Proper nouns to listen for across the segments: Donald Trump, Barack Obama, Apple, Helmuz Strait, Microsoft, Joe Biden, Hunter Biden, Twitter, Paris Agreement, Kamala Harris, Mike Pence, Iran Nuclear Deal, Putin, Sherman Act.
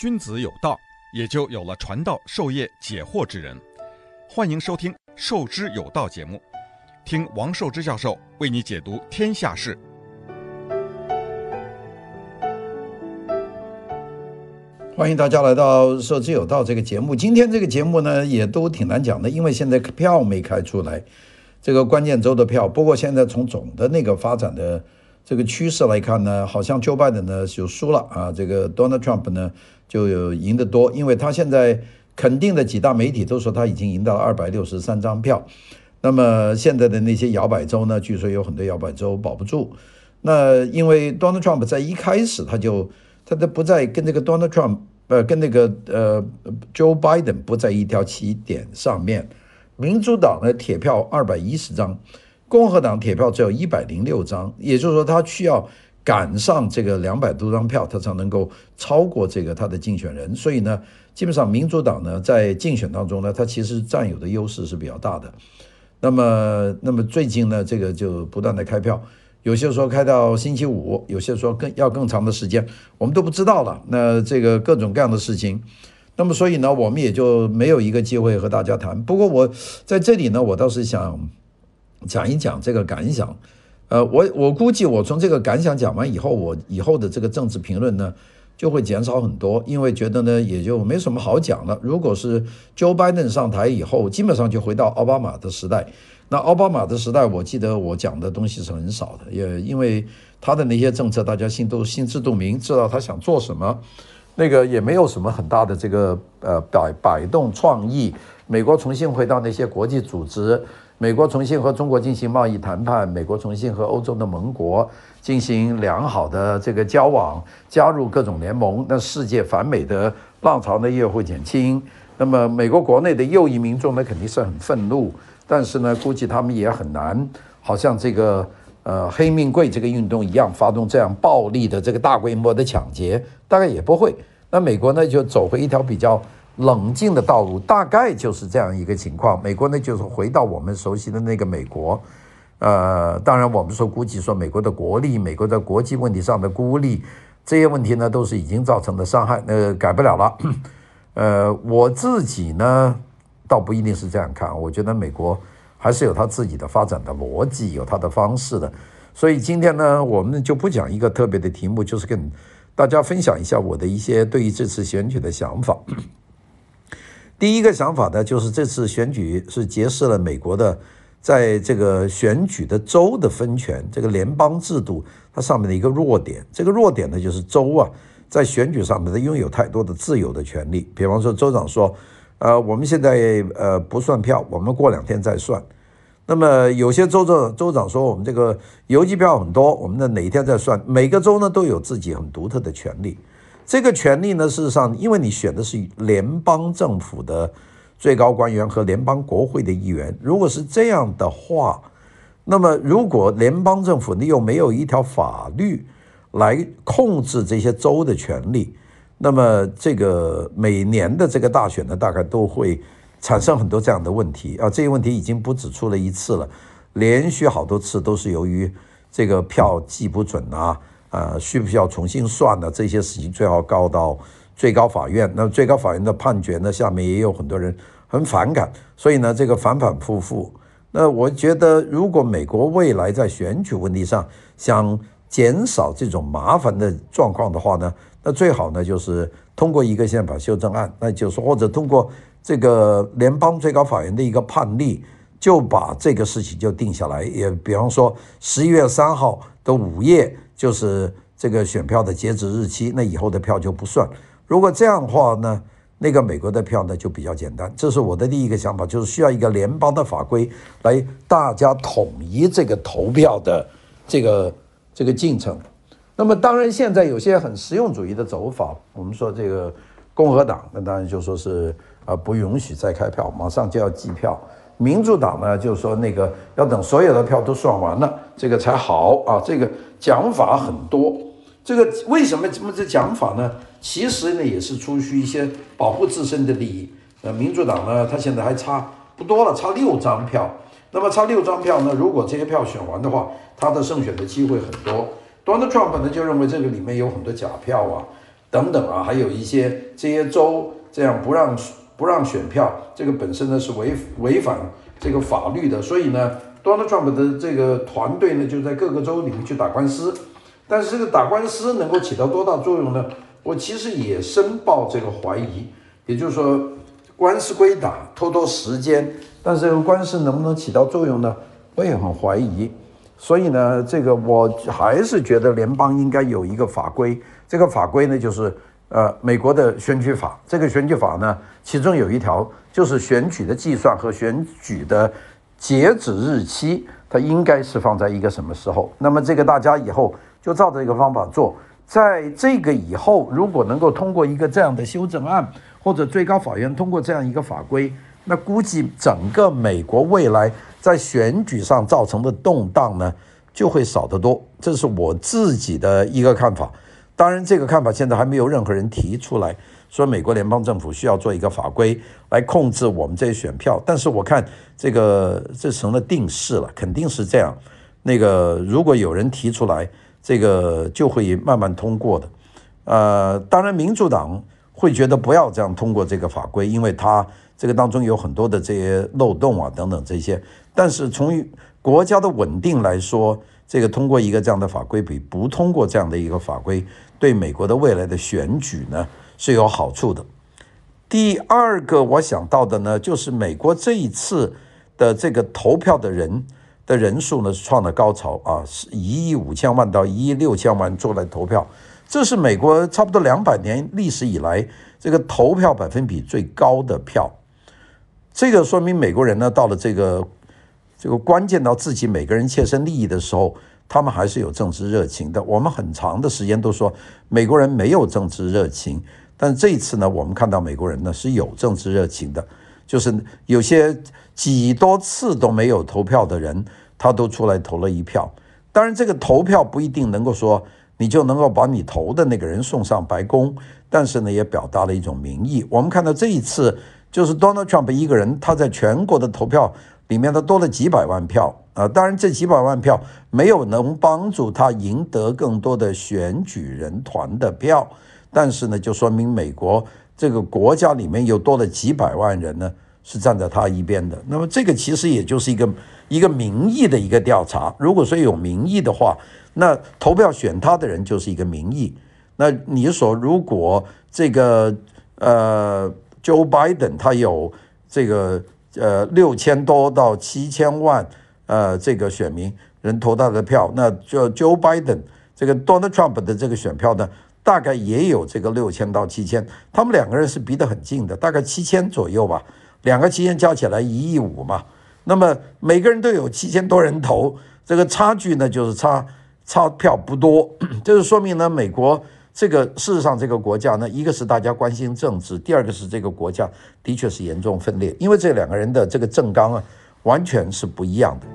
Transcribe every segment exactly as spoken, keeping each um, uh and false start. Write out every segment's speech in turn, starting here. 君子有道，也就有了传道授业解惑之人。欢迎收听《授之有道》节目，听王寿之教授为你解读天下事。欢迎大家来到《授之有道》这个节目。今天这个节目呢，也都挺难讲的，因为现在票没开出来，这个关键州的票。不过现在从总的那个发展的这个趋势来看呢，好像Joe Biden呢就输了啊，这个 Donald Trump 呢就有赢得多，因为他现在肯定的几大媒体都说他已经赢到了二百六十三张票。那么现在的那些摇摆州呢，据说有很多摇摆州保不住。那因为 Donald Trump 在一开始他就他都不再跟这个 Donald Trump 呃跟那个呃 Joe Biden 不在一条起点上面。民主党的铁票二百一十张，共和党铁票只有一百零六张，也就是说他需要赶上这个两百多张票，他才能够超过这个他的竞选人。所以呢，基本上民主党呢在竞选当中呢，他其实占有的优势是比较大的。那么那么最近呢，这个就不断的开票，有些时候开到星期五，有些时候更要更长的时间，我们都不知道了。那这个各种各样的事情，那么所以呢，我们也就没有一个机会和大家谈。不过我在这里呢，我倒是想讲一讲这个感想。呃，我我估计我从这个感想讲完以后，我以后的这个政治评论呢就会减少很多，因为觉得呢也就没什么好讲了。如果是 Joe Biden 上台以后，基本上就回到奥巴马的时代。那奥巴马的时代，我记得我讲的东西是很少的，也因为他的那些政策大家心都心知肚明，知道他想做什么。那个也没有什么很大的这个呃摆摆动创意。美国重新回到那些国际组织，美国重新和中国进行贸易谈判，美国重新和欧洲的盟国进行良好的这个交往，加入各种联盟，那世界反美的浪潮呢也会减轻。那么美国国内的右翼民众呢肯定是很愤怒，但是呢估计他们也很难好像这个呃黑命贵这个运动一样发动这样暴力的这个大规模的抢劫，大概也不会。那美国呢就走回一条比较冷静的道路，大概就是这样一个情况。美国呢就是回到我们熟悉的那个美国。呃，当然我们说估计说美国的国力，美国在国际问题上的孤立，这些问题呢都是已经造成的伤害，呃，改不了了。呃，我自己呢倒不一定是这样看，我觉得美国还是有他自己的发展的逻辑，有他的方式的。所以今天呢，我们就不讲一个特别的题目，就是跟大家分享一下我的一些对于这次选举的想法。第一个想法呢，就是这次选举是揭示了美国的在这个选举的州的分权，这个联邦制度它上面的一个弱点。这个弱点呢，就是州啊在选举上面它拥有太多的自由的权利。比方说州长说，呃，我们现在呃不算票，我们过两天再算。那么有些州长州长说，我们这个邮寄票很多，我们的哪一天再算。每个州呢都有自己很独特的权利。这个权利呢，事实上，因为你选的是联邦政府的最高官员和联邦国会的议员，如果是这样的话，那么如果联邦政府又没有一条法律来控制这些州的权利，那么这个每年的这个大选呢，大概都会产生很多这样的问题啊。这些问题已经不止出了一次了，连续好多次都是由于这个票记不准啊。呃，需不需要重新算呢？这些事情最好告到最高法院。那最高法院的判决呢，下面也有很多人很反感，所以呢，这个反反复复。那我觉得，如果美国未来在选举问题上想减少这种麻烦的状况的话呢，那最好呢就是通过一个宪法修正案，那就是或者通过这个联邦最高法院的一个判例，就把这个事情就定下来。也比方说，十一月三号的午夜。就是这个选票的截止日期，那以后的票就不算。如果这样的话呢，那个美国的票呢就比较简单。这是我的第一个想法，就是需要一个联邦的法规来大家统一这个投票的这个这个进程。那么当然现在有些很实用主义的走法，我们说这个共和党，那当然就说是啊不允许再开票，马上就要计票。民主党呢就说那个要等所有的票都算完了这个才好啊，这个讲法很多。这个为什么这么这讲法呢？其实呢也是出于一些保护自身的利益。呃，民主党呢他现在还差不多了，差六张票。那么差六张票呢，如果这些票选完的话，他的胜选的机会很多。Donald Trump 呢就认为这个里面有很多假票啊，等等啊，还有一些这些州这样不让不让选票，这个本身呢是违违反这个法律的。所以呢 ，Donald Trump 的这个团队呢就在各个州里面去打官司，但是这个打官司能够起到多大作用呢？我其实也深抱这个怀疑，也就是说，官司归打，拖拖时间，但是这个官司能不能起到作用呢？我也很怀疑。所以呢，这个我还是觉得联邦应该有一个法规，这个法规呢就是呃美国的选举法。这个选举法呢，其中有一条就是选举的计算和选举的截止日期，它应该是放在一个什么时候。那么这个大家以后就照这个方法做，在这个以后如果能够通过一个这样的修正案，或者最高法院通过这样一个法规，那估计整个美国未来在选举上造成的动荡呢，就会少得多。这是我自己的一个看法。当然，这个看法现在还没有任何人提出来，说美国联邦政府需要做一个法规来控制我们这些选票。但是我看这个这成了定势了，肯定是这样。那个如果有人提出来，这个就会慢慢通过的。呃，当然民主党会觉得不要这样通过这个法规，因为它这个当中有很多的这些漏洞啊等等这些。但是从国家的稳定来说，这个通过一个这样的法规比不通过这样的一个法规，对美国的未来的选举呢是有好处的。第二个我想到的呢，就是美国这一次的这个投票的人的人数呢创了高潮啊，一亿五千万到一亿六千万做来投票，这是美国差不多两百年历史以来这个投票百分比最高的票。这个说明美国人呢到了这个这个关键到自己每个人切身利益的时候，他们还是有政治热情的。我们很长的时间都说美国人没有政治热情，但这一次呢，我们看到美国人呢是有政治热情的，就是有些几多次都没有投票的人，他都出来投了一票。当然，这个投票不一定能够说你就能够把你投的那个人送上白宫，但是呢，也表达了一种民意。我们看到这一次，就是 Donald Trump 一个人，他在全国的投票里面他多了几百万票啊！当然，这几百万票没有能帮助他赢得更多的选举人团的票，但是呢，就说明美国这个国家里面有多了几百万人呢，是站在他一边的。那么，这个其实也就是一个一个民意的一个调查。如果说有民意的话，那投票选他的人就是一个民意。那你说，如果这个呃。Joe Biden 他有这个呃六千多到七千万呃这个选民人投他的票，那就 Joe Biden 这个 Donald Trump 的这个选票呢，大概也有这个六千到七千，他们两个人是逼得很近的，大概七千左右吧，两个七千加起来一亿五嘛。那么每个人都有七千多人投，这个差距呢就是差差票不多，这就说明呢美国。这个事实上，这个国家呢，一个是大家关心政治，第二个是这个国家的确是严重分裂，因为这两个人的这个政纲啊，完全是不一样的。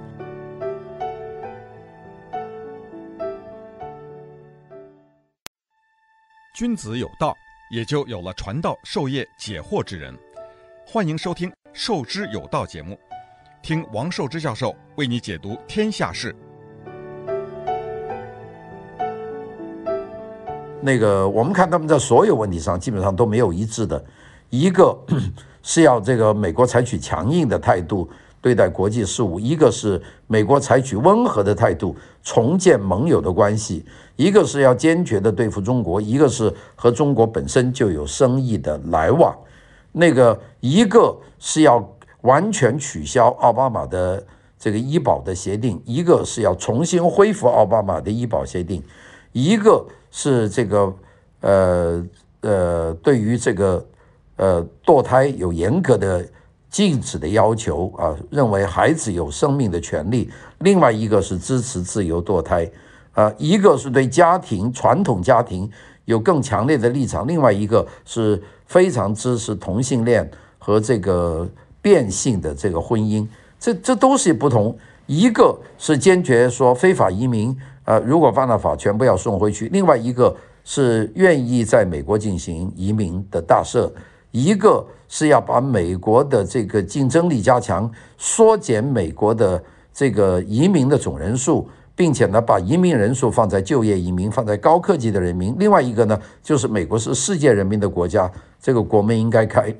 君子有道，也就有了传道授业解惑之人。欢迎收听《授之有道》节目，听王寿之教授为你解读天下事。那个，我们看他们在所有问题上基本上都没有一致的，一个是要这个美国采取强硬的态度对待国际事务，一个是美国采取温和的态度重建盟友的关系，一个是要坚决的对付中国，一个是和中国本身就有生意的来往，那个一个是要完全取消奥巴马的这个医保的协定，一个是要重新恢复奥巴马的医保协定，一个。是这个，呃呃，对于这个，呃，堕胎有严格的禁止的要求啊，认为孩子有生命的权利。另外一个是支持自由堕胎，啊，一个是对家庭传统家庭有更强烈的立场，另外一个是非常支持同性恋和这个变性的这个婚姻。这这都是不同。一个是坚决说非法移民。呃，如果犯了法，全部要送回去。另外一个是愿意在美国进行移民的大赦，一个是要把美国的这个竞争力加强，缩减美国的这个移民的总人数，并且呢，把移民人数放在就业移民、放在高科技的人民。另外一个呢，就是美国是世界人民的国家，这个国门应该开。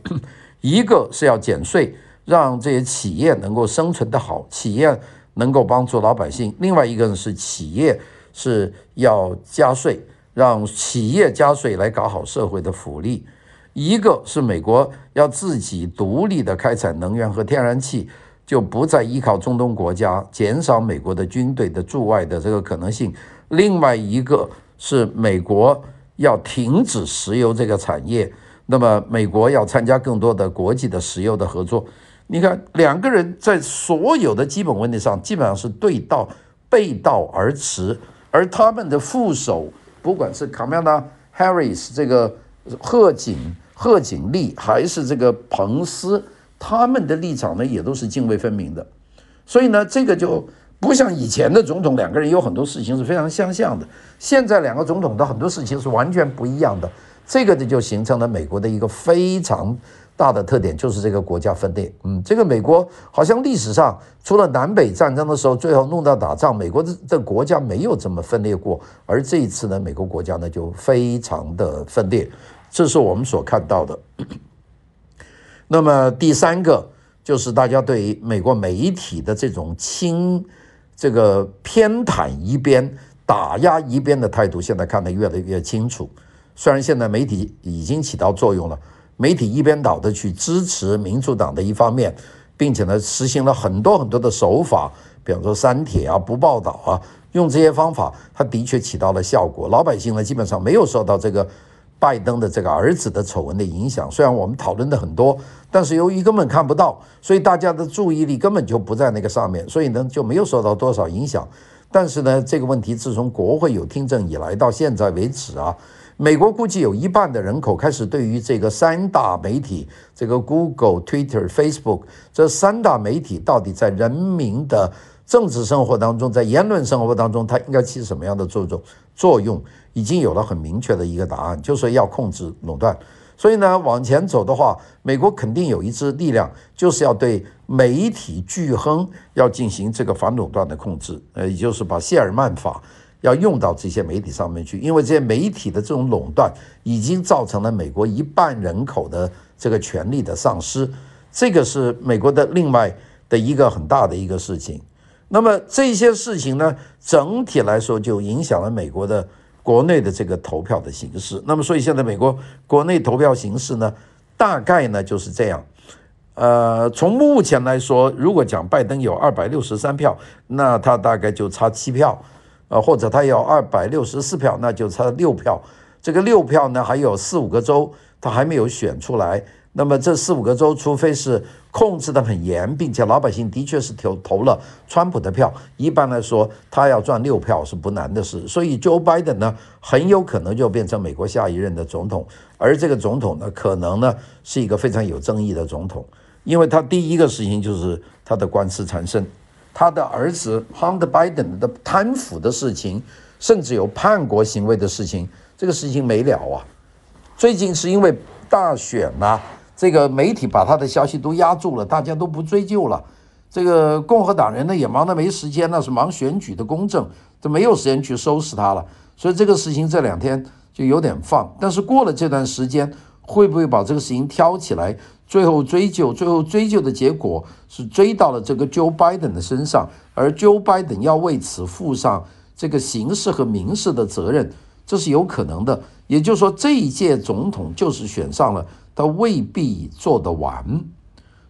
一个是要减税，让这些企业能够生存得好，企业能够帮助老百姓；另外一个呢是企业是要加税，让企业加税来搞好社会的福利。一个是美国要自己独立的开采能源和天然气，就不再依靠中东国家，减少美国的军队的驻外的这个可能性。另外一个是美国要停止石油这个产业，那么美国要参加更多的国际的石油的合作。你看，两个人在所有的基本问题上基本上是对道背道而驰，而他们的副手，不管是卡梅拉·哈里斯这个贺锦贺锦丽，还是这个彭斯，他们的立场呢也都是泾渭分明的。所以呢，这个就不像以前的总统，两个人有很多事情是非常相像的，现在两个总统的很多事情是完全不一样的。这个就形成了美国的一个非常大的特点，就是这个国家分裂。嗯，这个美国好像历史上除了南北战争的时候最后弄到打仗，美国的国家没有这么分裂过，而这一次呢，美国国家呢就非常的分裂，这是我们所看到的。那么第三个就是大家对于美国媒体的这种轻这个偏袒一边、打压一边的态度，现在看得越来越清楚。虽然现在媒体已经起到作用了，媒体一边倒的去支持民主党的一方面，并且呢实行了很多很多的手法，比方说删帖啊、不报道啊，用这些方法，它的确起到了效果。老百姓呢基本上没有受到这个拜登的这个儿子的丑闻的影响，虽然我们讨论的很多，但是由于根本看不到，所以大家的注意力根本就不在那个上面，所以呢就没有受到多少影响。但是呢，这个问题自从国会有听证以来到现在为止啊，美国估计有一半的人口开始对于这个三大媒体，这个 Google、Twitter、Facebook 这三大媒体到底在人民的政治生活当中，在言论生活当中，它应该起什么样的作用？作用已经有了很明确的一个答案，就是要控制垄断。所以呢，往前走的话，美国肯定有一支力量，就是要对媒体巨亨要进行这个反垄断的控制，呃，也就是把谢尔曼法要用到这些媒体上面去，因为这些媒体的这种垄断已经造成了美国一半人口的这个权利的丧失，这个是美国的另外的一个很大的一个事情。那么这些事情呢，整体来说就影响了美国的国内的这个投票的形式。那么所以现在美国国内投票形式呢，大概呢就是这样。呃，从目前来说，如果讲拜登有二百六十三票，那他大概就差七票。呃，或者他有二百六十四票，那就差六票。这个六票呢，还有四五个州他还没有选出来。那么这四五个州，除非是控制得很严，并且老百姓的确是投投了川普的票，一般来说他要赚六票是不难的事。所以 Joe Biden 呢，很有可能就变成美国下一任的总统，而这个总统呢，可能呢是一个非常有争议的总统，因为他第一个事情就是他的官司缠身。他的儿子 Hunter Biden 的贪腐的事情，甚至有叛国行为的事情，这个事情没了啊。最近是因为大选啊，这个媒体把他的消息都压住了，大家都不追究了。这个共和党人呢也忙得没时间，那是忙选举的公正，就没有时间去收拾他了。所以这个事情这两天就有点放，但是过了这段时间，会不会把这个事情挑起来？最后追究，最后追究的结果是追到了这个 Joe Biden 的身上，而 Joe Biden 要为此负上这个刑事和民事的责任，这是有可能的。也就是说，这一届总统就是选上了，他未必做得完，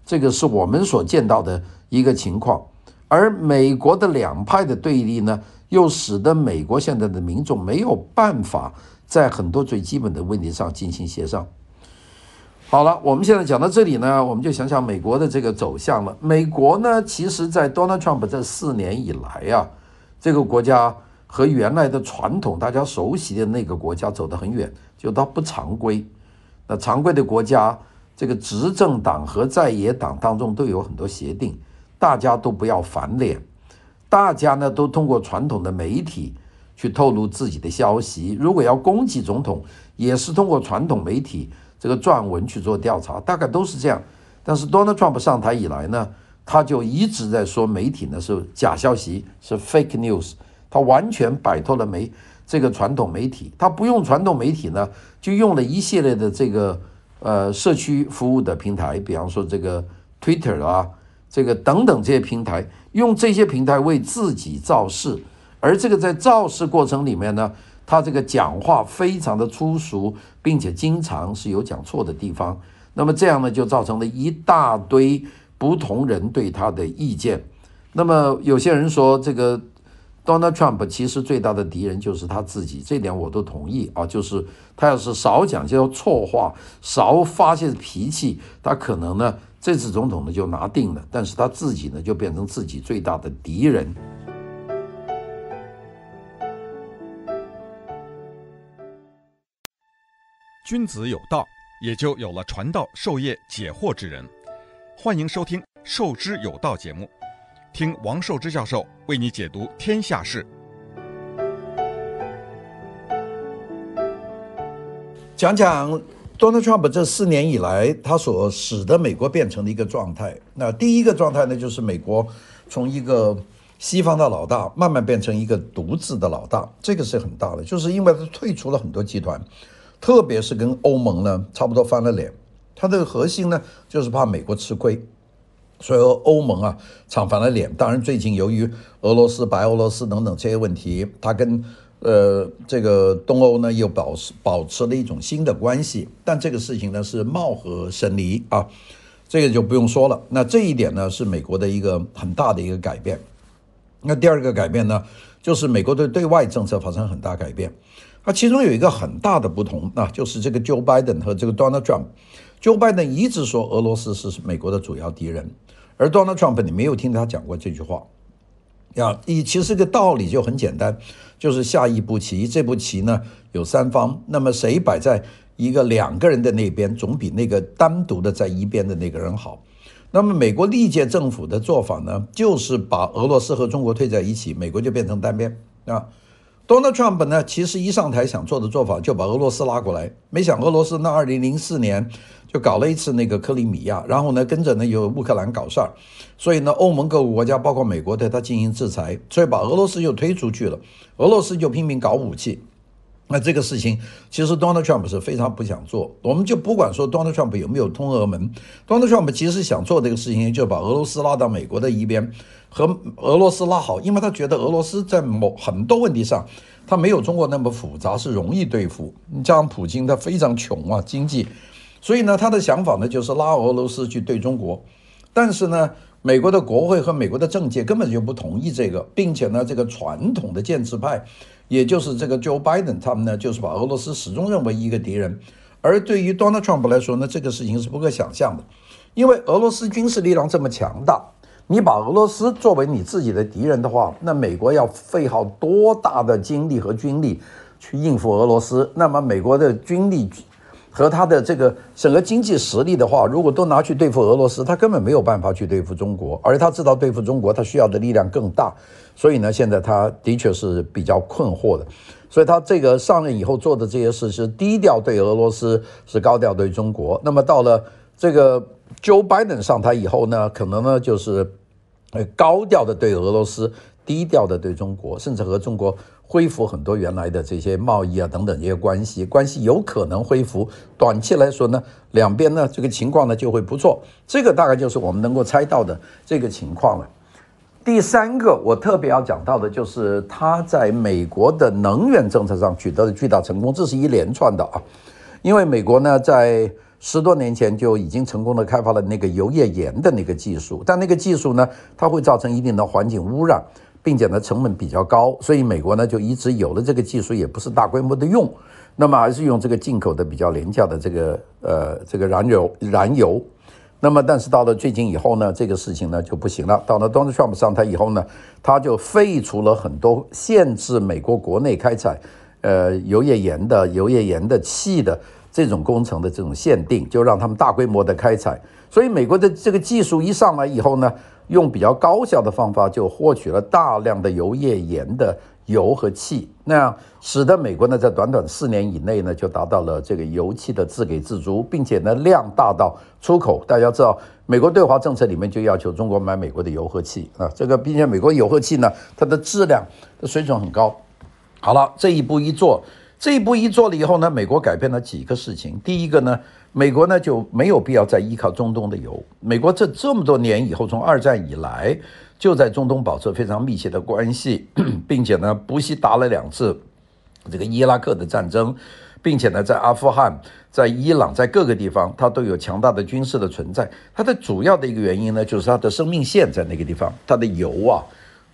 这个是我们所见到的一个情况。而美国的两派的对立呢，又使得美国现在的民众没有办法在很多最基本的问题上进行协商。好了，我们现在讲到这里呢，我们就想想美国的这个走向了。美国呢，其实在 Donald Trump 这四年以来啊，这个国家和原来的传统大家熟悉的那个国家走得很远，就它不常规。那常规的国家，这个执政党和在野党当中都有很多协定，大家都不要翻脸，大家呢都通过传统的媒体去透露自己的消息，如果要攻击总统，也是通过传统媒体这个撰文去做调查，大概都是这样。但是 Donald Trump 上台以来呢，他就一直在说媒体呢是假消息，是 fake news，它完全摆脱了媒这个传统媒体，它不用传统媒体呢，就用了一系列的这个呃社区服务的平台，比方说这个 Twitter 啊，这个等等这些平台，用这些平台为自己造势，而这个在造势过程里面呢，他这个讲话非常的粗俗，并且经常是有讲错的地方，那么这样呢，就造成了一大堆不同人对他的意见。那么有些人说这个 Donald Trump 其实最大的敌人就是他自己，这点我都同意啊，就是他要是少讲些错话，少发泄脾气，他可能呢这次总统呢就拿定了，但是他自己呢就变成自己最大的敌人。君子有道，也就有了传道授业解惑之人。欢迎收听授之有道节目，听王寿之教授为你解读天下事。讲讲 Donald Trump 这四年以来他所使得美国变成的一个状态。那第一个状态呢，就是美国从一个西方的老大慢慢变成一个独自的老大，这个是很大的，就是因为他退出了很多集团，特别是跟欧盟呢差不多翻了脸。它的核心呢就是怕美国吃亏，所以欧盟啊唱翻了脸。当然最近由于俄罗斯、白俄罗斯等等这些问题，它跟呃这个东欧呢又保持保持了一种新的关系，但这个事情呢是貌合神离啊，这个就不用说了。那这一点呢是美国的一个很大的一个改变。那第二个改变呢，就是美国的对外政策发生很大改变。啊，其中有一个很大的不同啊，就是这个 Joe Biden 和这个 Donald Trump。Joe Biden 一直说俄罗斯是美国的主要敌人，而 Donald Trump 你没有听他讲过这句话呀。其实这个道理就很简单，就是下一步棋，这步棋呢有三方，那么谁摆在一个两个人的那边，总比那个单独的在一边的那个人好。那么美国历届政府的做法呢，就是把俄罗斯和中国推在一起，美国就变成单边啊。Donald Trump 呢，其实一上台想做的做法就把俄罗斯拉过来，没想俄罗斯那二零零四年就搞了一次那个克里米亚，然后呢跟着呢有乌克兰搞事儿，所以呢欧盟各个国家包括美国对他进行制裁，所以把俄罗斯就推出去了，俄罗斯就拼命搞武器。那这个事情其实 Donald Trump 是非常不想做，我们就不管说 Donald Trump 有没有通俄门， Donald Trump 其实想做这个事情，就把俄罗斯拉到美国的一边，和俄罗斯拉好，因为他觉得俄罗斯在某很多问题上他没有中国那么复杂，是容易对付。你像普京他非常穷啊，经济，所以呢他的想法呢就是拉俄罗斯去对中国。但是呢美国的国会和美国的政界根本就不同意这个，并且呢这个传统的建制派，也就是这个 Joe Biden 他们呢就是把俄罗斯始终认为一个敌人。而对于 Donald Trump 来说呢，这个事情是不可想象的，因为俄罗斯军事力量这么强大，你把俄罗斯作为你自己的敌人的话，那美国要费好多大的精力和军力去应付俄罗斯。那么美国的军力和他的这个整个经济实力的话，如果都拿去对付俄罗斯，他根本没有办法去对付中国，而他知道对付中国他需要的力量更大，所以呢现在他的确是比较困惑的。所以他这个上任以后做的这些事是低调对俄罗斯，是高调对中国。那么到了这个 Joe Biden 上台以后呢，可能呢就是高调的对俄罗斯，低调的对中国，甚至和中国恢复很多原来的这些贸易啊等等这些关系，关系有可能恢复。短期来说呢，两边呢这个情况呢就会不错，这个大概就是我们能够猜到的这个情况了。第三个我特别要讲到的就是他在美国的能源政策上取得了巨大成功，这是一连串的啊，因为美国呢在十多年前就已经成功的开发了那个油页岩的那个技术，但那个技术呢它会造成一定的环境污染，并且呢成本比较高，所以美国呢就一直有了这个技术，也不是大规模的用，那么还是用这个进口的比较廉价的这个呃这个燃油燃油。那么但是到了最近以后呢，这个事情呢就不行了。到了 Donald Trump 上台以后呢，他就废除了很多限制美国国内开采呃油页岩的油页岩的气的这种工程的这种限定，就让他们大规模的开采。所以美国的这个技术一上来以后呢，用比较高效的方法就获取了大量的油页岩的油和气，那样使得美国呢在短短四年以内呢就达到了这个油气的自给自足，并且呢量大到出口。大家知道美国对华政策里面就要求中国买美国的油和气啊，这个并且美国油和气呢它的质量的水准很高。好了，这一步一做，这一步一做了以后呢，美国改变了几个事情。第一个呢，美国呢就没有必要再依靠中东的油。美国这这么多年以后，从二战以来就在中东保持非常密切的关系，并且呢不惜打了两次这个伊拉克的战争，并且呢在阿富汗、在伊朗、在各个地方它都有强大的军事的存在。它的主要的一个原因呢，就是它的生命线在那个地方，它的油啊，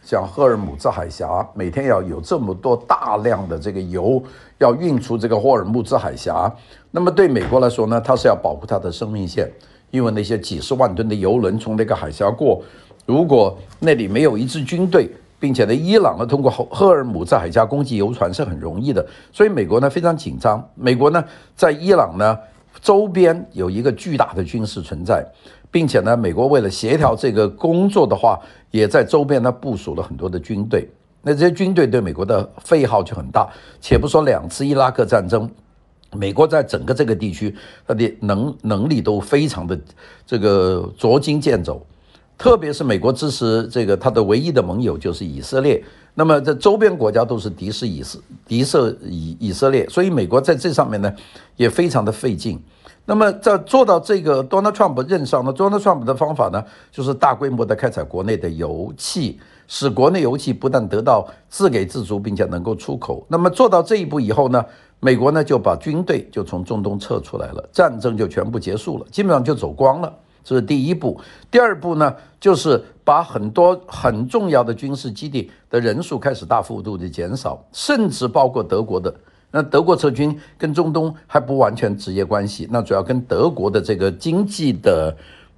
像赫尔姆兹海峡每天要有这么多大量的这个油要运出这个霍尔木兹海峡，那么对美国来说呢，它是要保护它的生命线，因为那些几十万吨的油轮从那个海峡过，如果那里没有一支军队，并且呢伊朗呢通过赫尔姆兹海峡攻击油船是很容易的，所以美国呢非常紧张。美国呢在伊朗呢周边有一个巨大的军事存在，并且呢美国为了协调这个工作的话，也在周边呢部署了很多的军队，那这些军队对美国的费耗就很大。且不说两次伊拉克战争，美国在整个这个地区它的能能力都非常的这个捉襟见肘，特别是美国支持这个它的唯一的盟友就是以色列，那么这周边国家都是敌视以色敌视以以色列，所以美国在这上面呢也非常的费劲。那么在做到这个 Donald Trump 任上呢， Donald Trump 的方法呢就是大规模的开采国内的油气，使国内油气不但得到自给自足，并且能够出口。那么做到这一步以后呢，美国呢就把军队就从中东撤出来了，战争就全部结束了，基本上就走光了，这是第一步。第二步呢，就是把很多很重要的军事基地的人数开始大幅度的减少，甚至包括德国的。那德国撤军跟中东还不完全直接关系，那主要跟德国的这个经济的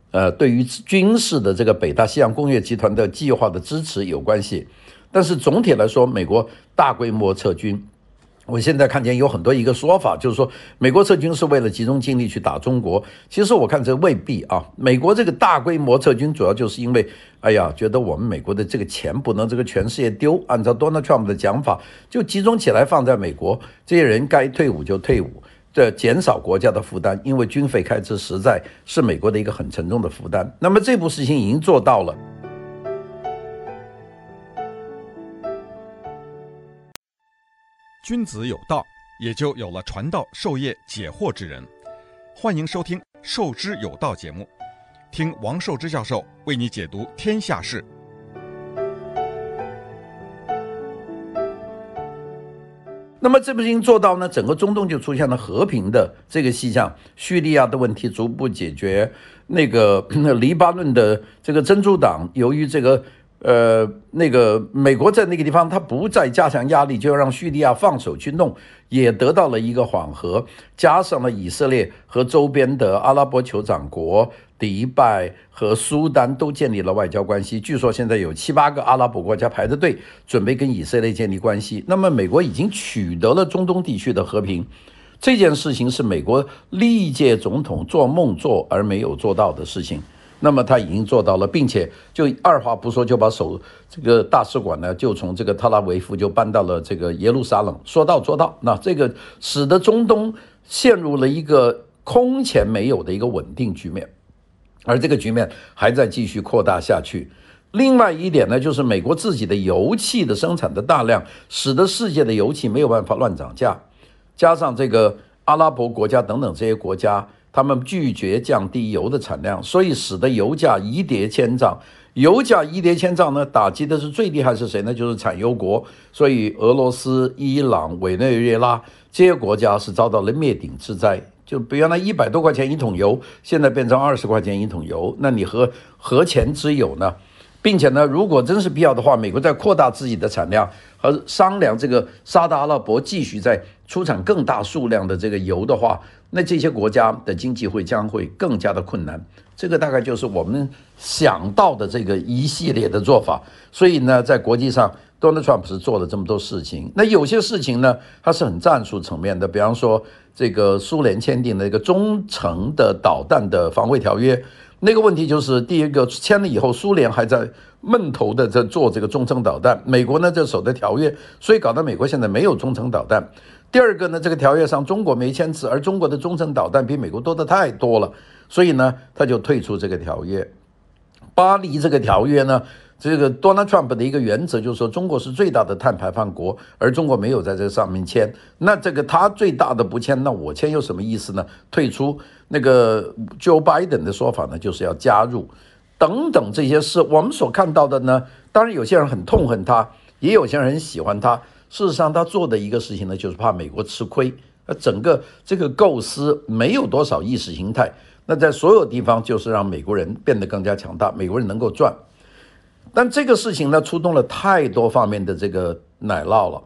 呃，对于军事的这个北大西洋工业集团的计划的支持有关系。但是总体来说，美国大规模撤军，我现在看见有很多一个说法，就是说美国撤军是为了集中精力去打中国，其实我看这未必啊。美国这个大规模撤军主要就是因为哎呀，觉得我们美国的这个钱不能这个全世界丢，按照 Donald Trump 的讲法，就集中起来放在美国，这些人该退伍就退伍，这减少国家的负担，因为军费开支实在是美国的一个很沉重的负担。那么这部事情已经做到了。君子有道，也就有了传道授业解惑之人。欢迎收听《授之有道》节目，听王寿之教授为你解读天下事。那么这部事情做到呢，整个中东就出现了和平的这个现象，叙利亚的问题逐步解决，那个黎巴嫩的这个真主党由于这个呃，那个美国在那个地方，他不再加强压力，就要让叙利亚放手去弄，也得到了一个缓和。加上了以色列和周边的阿拉伯酋长国迪拜和苏丹都建立了外交关系，据说现在有七八个阿拉伯国家排着队，准备跟以色列建立关系。那么美国已经取得了中东地区的和平，这件事情是美国历届总统做梦做而没有做到的事情。那么他已经做到了，并且就二话不说就把首这个大使馆呢，就从这个特拉维夫就搬到了这个耶路撒冷，说到做到。那这个使得中东陷入了一个空前没有的一个稳定局面，而这个局面还在继续扩大下去。另外一点呢，就是美国自己的油气的生产的大量，使得世界的油气没有办法乱涨价，加上这个阿拉伯国家等等这些国家，他们拒绝降低油的产量，所以使得油价一跌千丈。油价一跌千丈呢，打击的是最厉害是谁呢？就是产油国。所以俄罗斯、伊朗、委内瑞拉这些国家是遭到了灭顶之灾。就比原来一百多块钱一桶油，现在变成二十块钱一桶油，那你何何钱之有呢？并且呢，如果真是必要的话，美国在扩大自己的产量和商量这个沙特阿拉伯继续在出产更大数量的这个油的话，那这些国家的经济会将会更加的困难。这个大概就是我们想到的这个一系列的做法。所以呢，在国际上 Donald Trump 是做了这么多事情。那有些事情呢，它是很战术层面的，比方说这个苏联签订了一个中程的导弹的防卫条约，那个问题就是第一个签了以后，苏联还在闷头的在做这个中程导弹，美国呢就守着条约，所以搞到美国现在没有中程导弹。第二个呢，这个条约上中国没签字，而中国的中程导弹比美国多得太多了，所以呢他就退出这个条约。巴黎这个条约呢，这个 Donald Trump 的一个原则就是说，中国是最大的碳排放国，而中国没有在这上面签。那这个他最大的不签，那我签有什么意思呢？退出。那个 Joe Biden 的说法呢，就是要加入，等等这些事。我们所看到的呢，当然有些人很痛恨他，也有些人很喜欢他。事实上，他做的一个事情呢，就是怕美国吃亏。整个这个构思没有多少意识形态。那在所有地方就是让美国人变得更加强大，美国人能够赚。但这个事情呢，触动了太多方面的这个奶酪了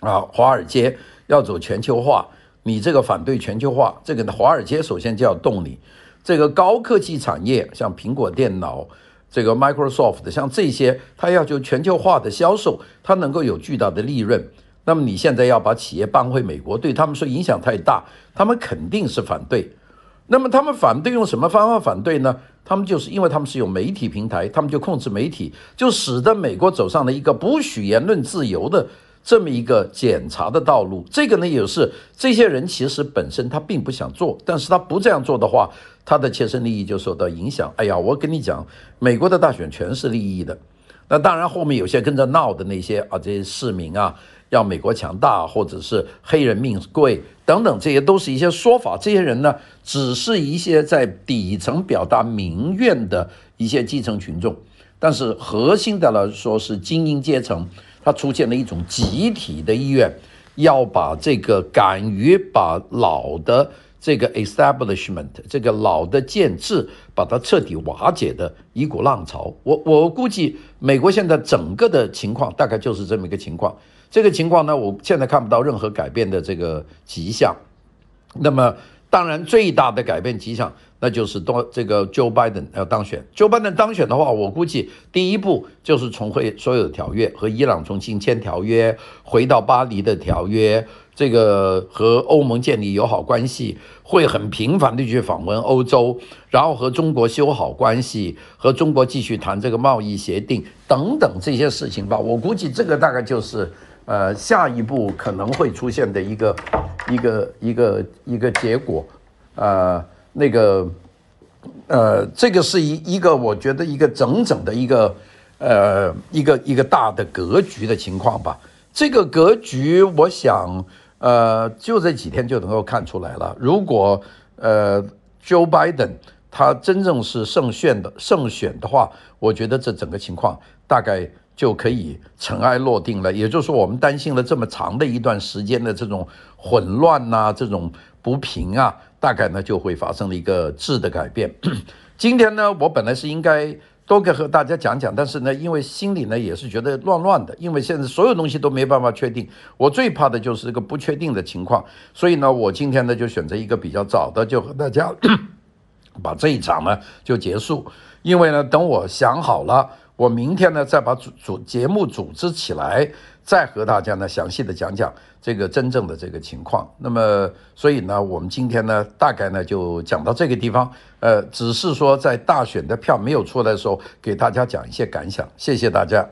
啊！华尔街要走全球化，你这个反对全球化，这个华尔街首先就要动你。这个高科技产业，像苹果电脑，这个 Microsoft 的，像这些，它要求全球化的销售，它能够有巨大的利润。那么你现在要把企业搬回美国，对他们说影响太大，他们肯定是反对。那么他们反对用什么方法反对呢？他们就是因为他们是有媒体平台，他们就控制媒体，就使得美国走上了一个不许言论自由的这么一个检查的道路。这个呢，也是这些人其实本身他并不想做，但是他不这样做的话，他的切身利益就受到影响。哎呀，我跟你讲，美国的大选全是利益的。那当然后面有些跟着闹的那些啊，这些市民啊，要美国强大，或者是黑人命贵等等，这些都是一些说法。这些人呢，只是一些在底层表达民怨的一些基层群众，但是核心的来说是精英阶层，它出现了一种集体的意愿，要把这个敢于把老的这个 establishment 这个老的建制把它彻底瓦解的一股浪潮。我我估计美国现在整个的情况大概就是这么一个情况。这个情况呢，我现在看不到任何改变的这个迹象。那么当然最大的改变迹象，那就是这个 Joe Biden 要当选。Joe Biden 当选的话，我估计第一步就是重回所有的条约，和伊朗重新签条约，回到巴黎的条约，这个和欧盟建立友好关系，会很频繁地去访问欧洲，然后和中国修好关系，和中国继续谈这个贸易协定等等这些事情吧。我估计这个大概就是呃下一步可能会出现的一个一个一个一个结果。呃那个呃这个是一一个我觉得一个整整的一个呃一个一个大的格局的情况吧。这个格局我想呃，就这几天就能够看出来了。如果呃 ，Joe Biden 他真正是胜选的胜选的话，我觉得这整个情况大概就可以尘埃落定了。也就是说，我们担心了这么长的一段时间的这种混乱啊，这种不平啊，大概呢就会发生了一个质的改变。今天呢，我本来是应该多个和大家讲讲，但是呢，因为心里呢也是觉得乱乱的，因为现在所有东西都没办法确定，我最怕的就是这个不确定的情况，所以呢，我今天呢就选择一个比较早的，就和大家把这一场呢就结束，因为呢，等我想好了，我明天呢再把组组节目组织起来，再和大家呢详细的讲讲这个真正的这个情况。那么，所以呢，我们今天呢大概呢就讲到这个地方。呃，只是说在大选的票没有出来的时候，给大家讲一些感想。谢谢大家。